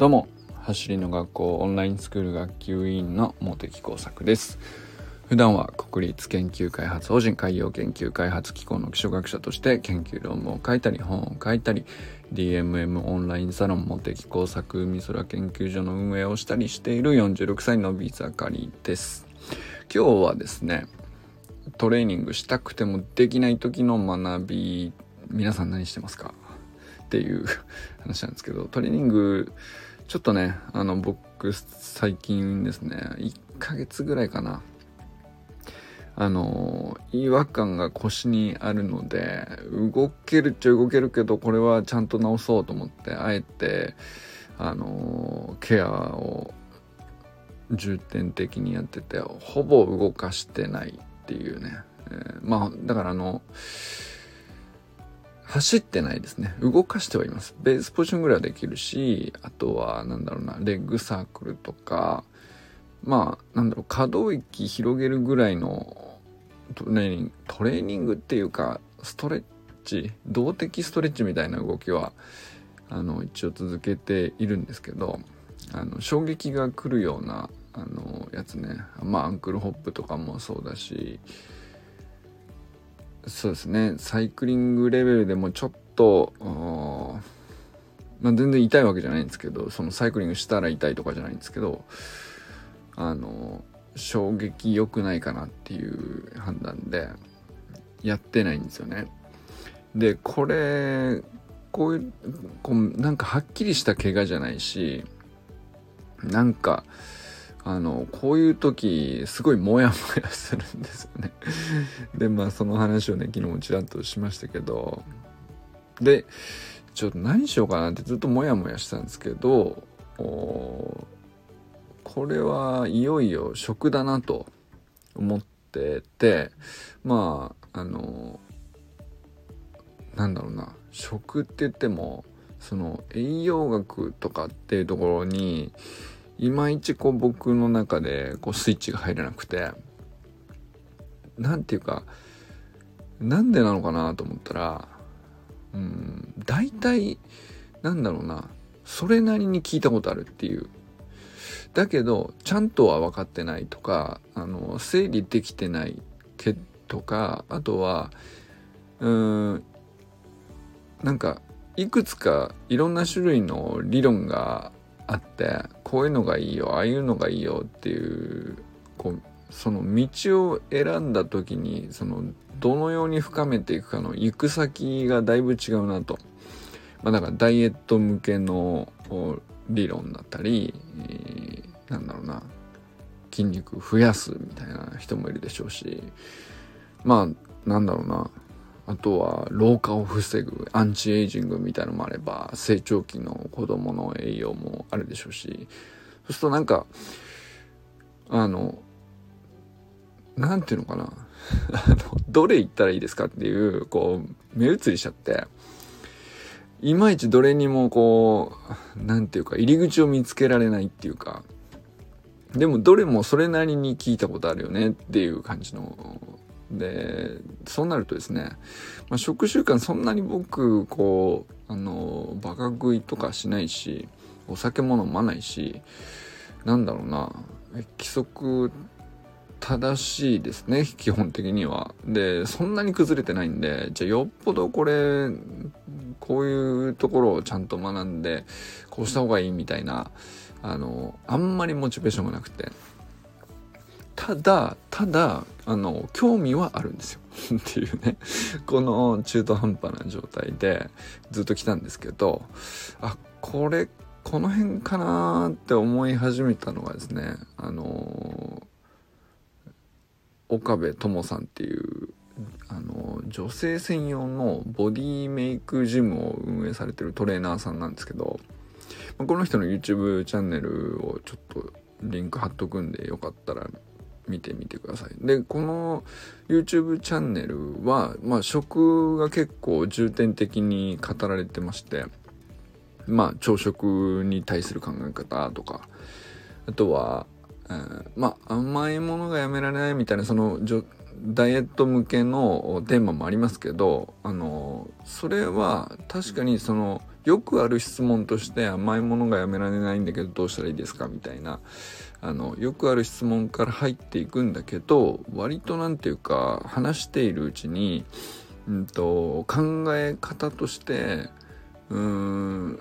どうも、走りの学校オンラインスクール学級委員の茂木耕作です。普段は国立研究開発法人海洋研究開発機構の基礎学者として研究論文を書いたり本を書いたり DMM オンラインサロン茂木耕作海空研究所の運営をしたりしている46歳のびざかりです。今日はですね、トレーニングしたくてもできない時の学び、皆さん何してますかっていう話なんですけど、トレーニングちょっとね、僕最近ですね、1ヶ月ぐらいかな、違和感が腰にあるので、動けるっちゃ動けるけど、これはちゃんと治そうと思って、あえてケアを重点的にやってて、ほぼ動かしてないっていうね、まあだから走ってないですね。動かしてはいます。ベースポジションぐらいはできるし、あとはレッグサークルとか、可動域広げるぐらいのトレーニングっていうか、ストレッチ、動的ストレッチみたいな動きは一応続けているんですけど、衝撃が来るようなやつね、アンクルホップとかもそうだし。そうですね、サイクリングレベルでもちょっと、全然痛いわけじゃないんですけど、そのサイクリングしたら痛いとかじゃないんですけど、衝撃良くないかなっていう判断でやってないんですよね。でこういうなんかはっきりした怪我じゃないし、なんかこういう時すごいモヤモヤするんですよね。でその話をね、昨日もちらっとしましたけど、でちょっと何しようかなってずっとモヤモヤしたんですけど、これはいよいよ食だなと思ってて、食って言ってもその栄養学とかっていうところにいまいち僕の中でスイッチが入れなくて、なんでなのかなと思ったら、大体それなりに聞いたことあるっていう、だけどちゃんとは分かってないとか、整理できてないとか、あとはいくつかいろんな種類の理論があって、こういうのがいいよ、ああいうのがいいよっていう、その道を選んだ時にどのように深めていくかの行く先がだいぶ違うなと、だからダイエット向けの理論だったり、筋肉増やすみたいな人もいるでしょうし、あとは老化を防ぐアンチエイジングみたいなのもあれば、成長期の子供の栄養もあるでしょうし、そうするとどれ行ったらいいですかっていう目移りしちゃって、いまいちどれにも入り口を見つけられないっていうか、でもどれもそれなりに聞いたことあるよねっていう感じので、そうなるとですね、食習慣そんなに僕バカ食いとかしないし、お酒も飲まないし、規則正しいですね、基本的には。でそんなに崩れてないんで、じゃあよっぽどこういうところをちゃんと学んでこうした方がいいみたいな、あんまりモチベーションがなくて、ただ興味はあるんですよっていうね、この中途半端な状態でずっと来たんですけど、この辺かなーって思い始めたのがですね、岡部友さんっていう女性専用のボディメイクジムを運営されてるトレーナーさんなんですけど、この人の YouTube チャンネルをちょっとリンク貼っとくんで、よかったら見てみてください。でこの YouTube チャンネルは、食が結構重点的に語られてまして、朝食に対する考え方とか、あとは、甘いものがやめられないみたいな、ダイエット向けのテーマもありますけど、それは確かにそのよくある質問として、甘いものがやめられないんだけどどうしたらいいですかみたいなよくある質問から入っていくんだけど、割となんていうか話しているうちに、考え方としてどう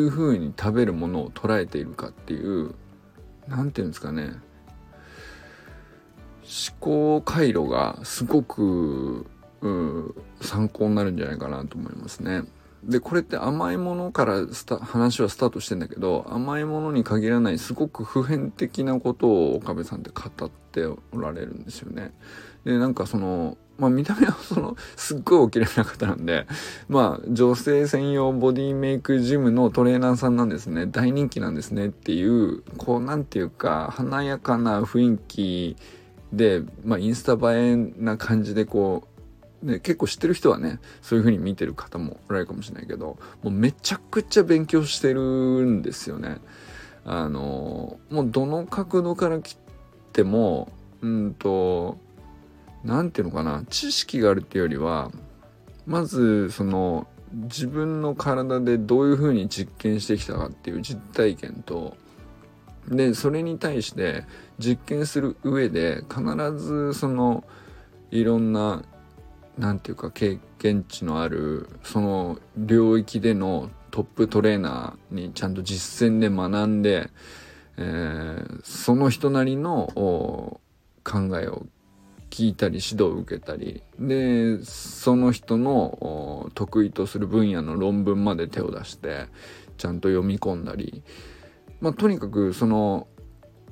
いうふうに食べるものを捉えているかっていうなんていうんですかね、思考回路がすごく参考になるんじゃないかなと思いますね。でこれって甘いものから話はスタートしてんだけど、甘いものに限らないすごく普遍的なことを岡部さんって語っておられるんですよね。でなんかその見た目はすっごいお綺麗な方なんで、女性専用ボディメイクジムのトレーナーさんなんですね。大人気なんですねっていう、なんていうか、華やかな雰囲気で、インスタ映えな感じでね、結構知ってる人はね、そういう風に見てる方もおられるかもしれないけど、もうめちゃくちゃ勉強してるんですよね。もうどの角度から切っても、なんていうのかな、知識があるっていうよりは、まずその自分の体でどういう風に実験してきたかっていう実体験と、でそれに対して実験する上で必ずそのいろんななんていうか経験値のあるその領域でのトップトレーナーにちゃんと実践で学んで、その人なりの考えを聞いたり指導を受けたりで、その人の得意とする分野の論文まで手を出してちゃんと読み込んだり、とにかくその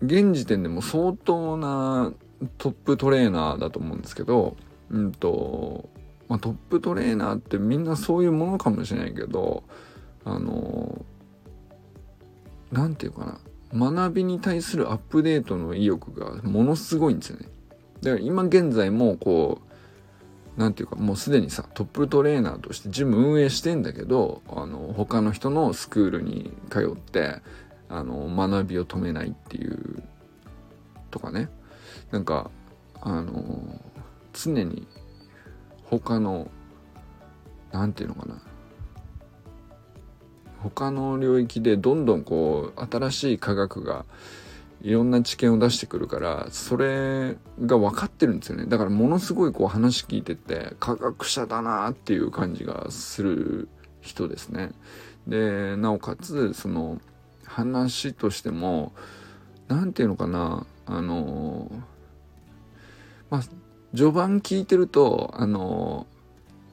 現時点でも相当なトップトレーナーだと思うんですけど、トップトレーナーってみんなそういうものかもしれないけど、なんていうかな、学びに対するアップデートの意欲がものすごいんですよね。だから今現在もなんていうかもうすでにトップトレーナーとしてジム運営してんだけど、他の人のスクールに通って学びを止めないっていうとかね、なんか常に他のなんていうのかな、他の領域でどんどん新しい科学がいろんな知見を出してくるから、それが分かってるんですよね。だからものすごい話聞いてて科学者だなっていう感じがする人ですね。でなおかつその話としてもなんていうのかな、序盤聞いてると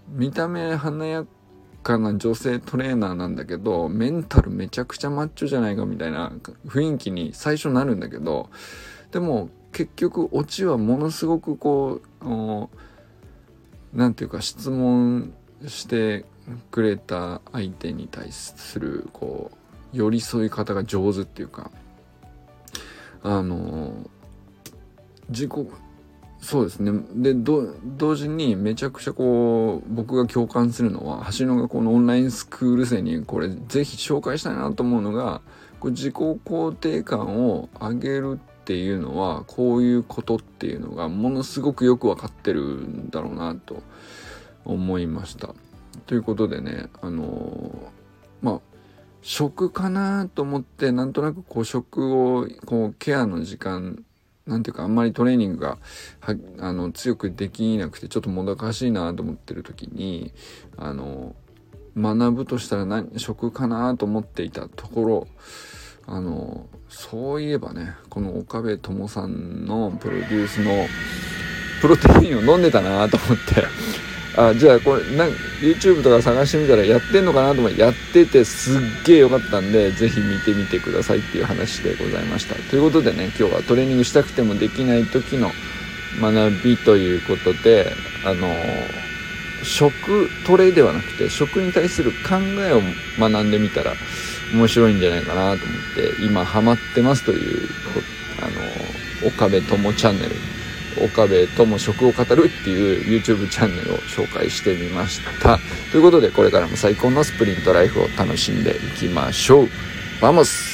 見た目華やかな女性トレーナーなんだけどメンタルめちゃくちゃマッチョじゃないかみたいな雰囲気に最初なるんだけど、でも結局オチはものすごくなんていうか質問してくれた相手に対する寄り添い方が上手っていうか、そうですね。で同時にめちゃくちゃ僕が共感するのは、橋野がオンラインスクール生にこれぜひ紹介したいなと思うのが、自己肯定感を上げるっていうのはこういうことっていうのがものすごくよく分かってるんだろうなと思いました。ということでね、食かなと思ってなんとなく食をケアの時間なんていうかあんまりトレーニングが強くできなくてちょっともどかしいなと思ってる時に学ぶとしたら食かなと思っていたところ、そういえばね岡部友さんのプロデュースのプロテインを飲んでたなと思ってじゃあYouTube とか探してみたらやってんのかなと思ってやっててすっげえ良かったんで、ぜひ見てみてくださいっていう話でございました。ということでね、今日はトレーニングしたくてもできない時の学びということで、食トレではなくて食に対する考えを学んでみたら面白いんじゃないかなと思って今ハマってますという岡部友チャンネル岡部友食を語るっていう YouTube チャンネルを紹介してみました。ということでこれからも最高のスプリントライフを楽しんでいきましょう。バモス!